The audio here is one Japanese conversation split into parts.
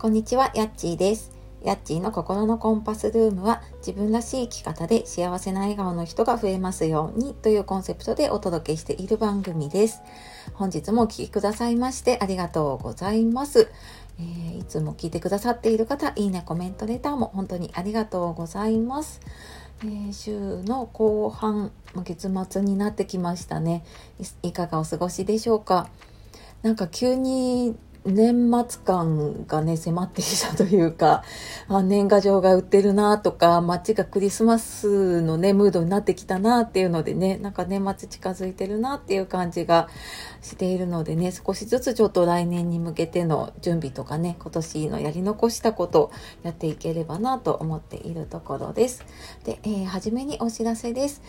こんにちは、やっちーです。やっちーの心のコンパスルームは、自分らしい生き方で幸せな笑顔の人が増えますようにというコンセプトでお届けしている番組です。本日もお聞きくださいましてありがとうございます。いつも聞いてくださっている方、いいね、コメント、レターも本当にありがとうございます。週の後半、月末になってきましたね。 いかがお過ごしでしょうか。なんか急に年末感がね、迫ってきたというか、年賀状が売ってるなとか、街がクリスマスのね、ムードになってきたなっていうのでね、なんか年末近づいてるなっていう感じがしているのでね、少しずつちょっと来年に向けての準備とかね、今年のやり残したことをやっていければなと思っているところです。で、はじめにお知らせです。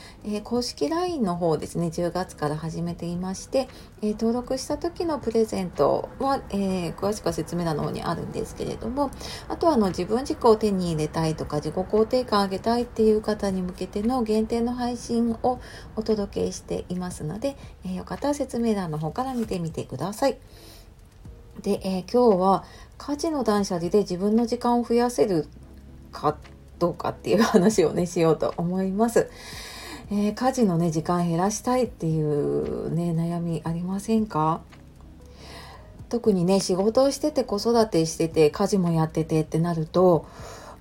公式 LINE の方ですね、10月から始めていまして、登録した時のプレゼントは、詳しくは説明欄の方にあるんですけれども、あとは自分軸を手に入れたいとか自己肯定感上げたいっていう方に向けての限定の配信をお届けしていますので、よかったら説明欄の方から見てみてください。で、今日は家事の断捨離で自分の時間を増やせるかどうかっていう話をね、しようと思います。家事のね、時間減らしたいっていうね、悩みありませんか？特にね、仕事をしてて子育てしてて家事もやっててってなると、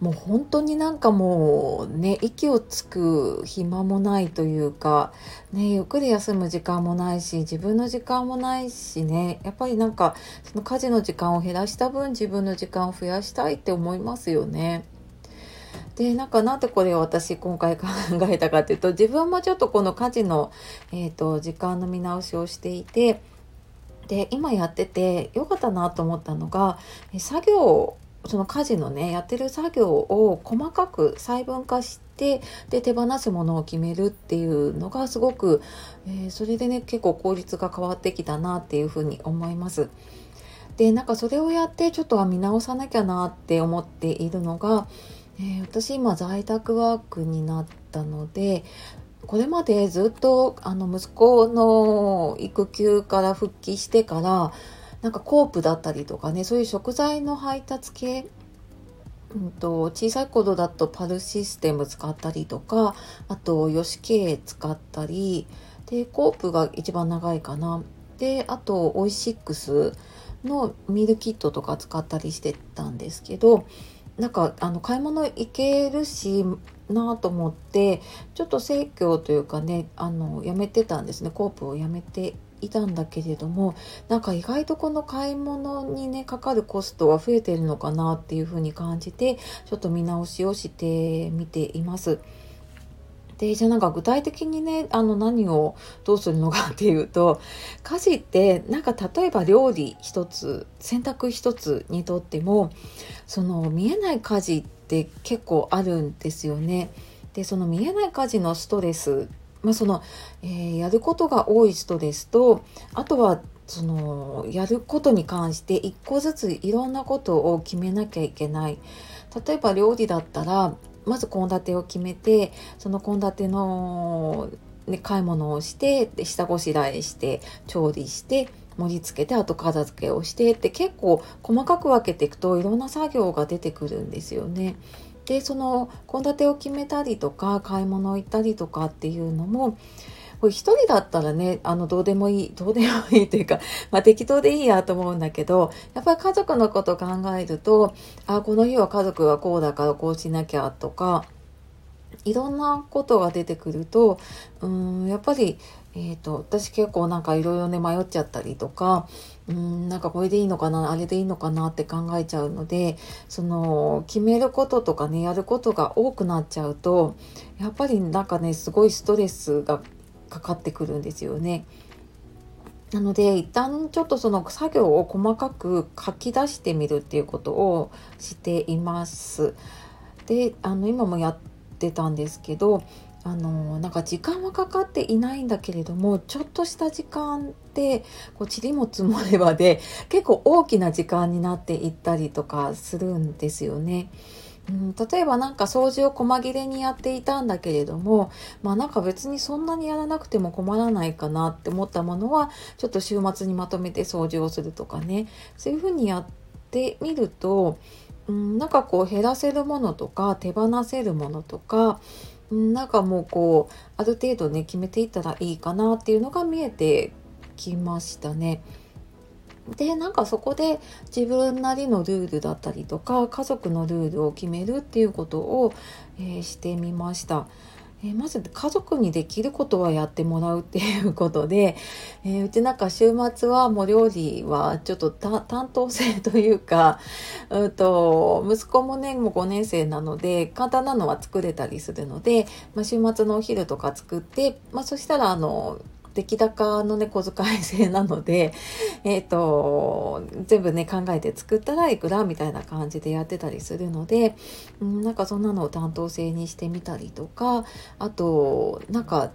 もう本当になんかもうね、息をつく暇もないというかね、ゆっくり休む時間もないし、自分の時間もないしね、やっぱりなんかその家事の時間を減らした分、自分の時間を増やしたいって思いますよね。で、なんでこれを私今回考えたかというと、自分もちょっとこの家事の、時間の見直しをしていて、で今やっててよかったなと思ったのが、作業、その家事のね、やってる作業を細かく細分化して、で手放すものを決めるっていうのがすごく、それでね、結構効率が変わってきたなっていうふうに思います。でそれをやって、ちょっと見直さなきゃなって思っているのが、私今在宅ワークになったので、これまでずっと息子の育休から復帰してから、なんかコープだったりとかね、そういう食材の配達系、小さい頃だとパルシステム使ったりとか、あとヨシケイ使ったりで、コープが一番長いかな。であとオイシックスのミールキットとか使ったりしてたんですけど、買い物行けるしなと思って、ちょっと生協というかね、やめてたんですね。コープをやめていたんだけれども、意外とこの買い物にね、かかるコストは増えてるのかなっていうふうに感じて、ちょっと見直しをしてみています。で、じゃあ具体的にね、何をどうするのかっていうと、家事って例えば料理一つ、洗濯一つにとっても、その見えない家事って結構あるんですよね。で、その見えない家事のストレス、やることが多いストレスと、あとはそのやることに関して一個ずついろんなことを決めなきゃいけない。例えば料理だったら、まず献立を決めて、その献立の、買い物をして、で下ごしらえして、調理して、盛り付けて、あと片付けをしてって、結構細かく分けていくといろんな作業が出てくるんですよね。でその献立を決めたりとか、買い物行ったりとかっていうのも、これ一人だったらね、どうでもいいというか、適当でいいやと思うんだけど、やっぱり家族のこと考えると、この日は家族はこうだからこうしなきゃとか、いろんなことが出てくると、やっぱり、私結構いろいろね、迷っちゃったりとか、これでいいのかな、あれでいいのかなって考えちゃうので、その決めることとかね、やることが多くなっちゃうと、やっぱりすごいストレスがかかってくるんですよね。なので一旦ちょっとその作業を細かく書き出してみるっていうことをしています。で今もやってたんですけど、時間はかかっていないんだけれども、ちょっとした時間で塵も積もればで、結構大きな時間になっていったりとかするんですよね。例えば掃除を細切れにやっていたんだけれども、別にそんなにやらなくても困らないかなって思ったものは、ちょっと週末にまとめて掃除をするとかね、そういうふうにやっってみると、なんかこう減らせるものとか手放せるものとか、なんかもうこうある程度ね決めていったらいいかなっていうのが見えてきましたね。でなんかそこで自分なりのルールだったりとか家族のルールを決めるっていうことを、してみました。まず家族にできることはやってもらうっていうことで、うちなんか週末はもう料理はちょっと担当制というか、息子もねもう5年生なので簡単なのは作れたりするので、週末のお昼とか作って、そしたら出来高のね小遣い制なので、全部ね考えて作ったらいくらみたいな感じでやってたりするので、なんかそんなのを担当制にしてみたりとか、あとなんか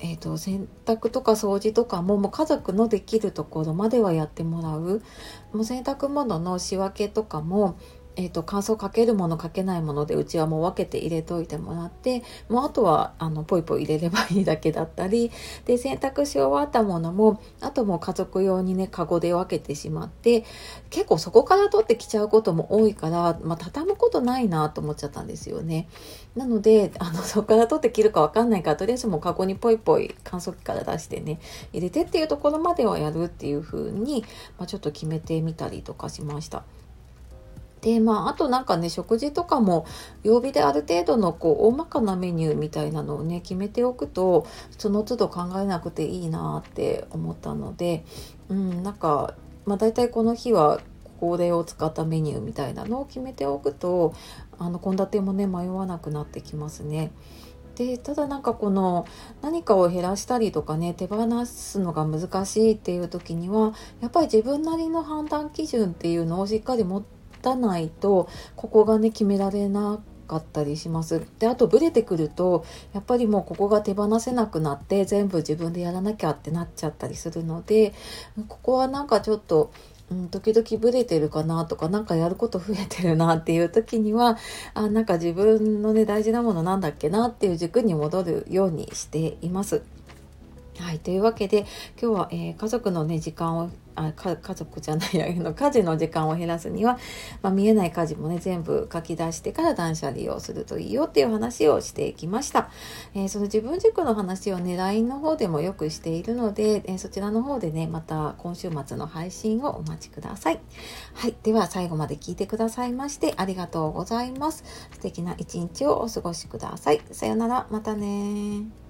洗濯とか掃除とかもう家族のできるところまではやってもらう。もう洗濯物の仕分けとかも乾燥かけるものかけないものでうちはもう分けて入れといてもらって、もうあとはポイポイ入れればいいだけだったりで、洗濯し終わったものもあともう家族用にねカゴで分けてしまって、結構そこから取ってきちゃうことも多いから、畳むことないなと思っちゃったんですよね。なのでそこから取ってきるか分かんないから、とりあえずもうカゴにポイポイ乾燥機から出してね入れてっていうところまではやるっていう風に、ちょっと決めてみたりとかしました。であとなんかね食事とかも曜日である程度のこう大まかなメニューみたいなのをね決めておくとその都度考えなくていいなって思ったので、なんか大体この日はこれを使ったメニューみたいなのを決めておくと献立もね迷わなくなってきますね。でただなんかこの何かを減らしたりとかね手放すのが難しいっていう時にはやっぱり自分なりの判断基準っていうのをしっかり持ってないとここがね決められなかったりします。であとブレてくるとやっぱりもうここが手放せなくなって全部自分でやらなきゃってなっちゃったりするので、ここはなんかちょっと、時々ブレてるかなとかなんかやること増えてるなっていう時にはなんか自分のね大事なものなんだっけなっていう軸に戻るようにしています。はい、というわけで今日は、家族のね時間を家族じゃない家事の時間を減らすには、見えない家事もね全部書き出してから断捨離をするといいよっていう話をしてきました。その自分軸の話をね LINE の方でもよくしているので、そちらの方でねまた今週末の配信をお待ちください。はい、では最後まで聞いてくださいましてありがとうございます。素敵な一日をお過ごしください。さよなら、またね。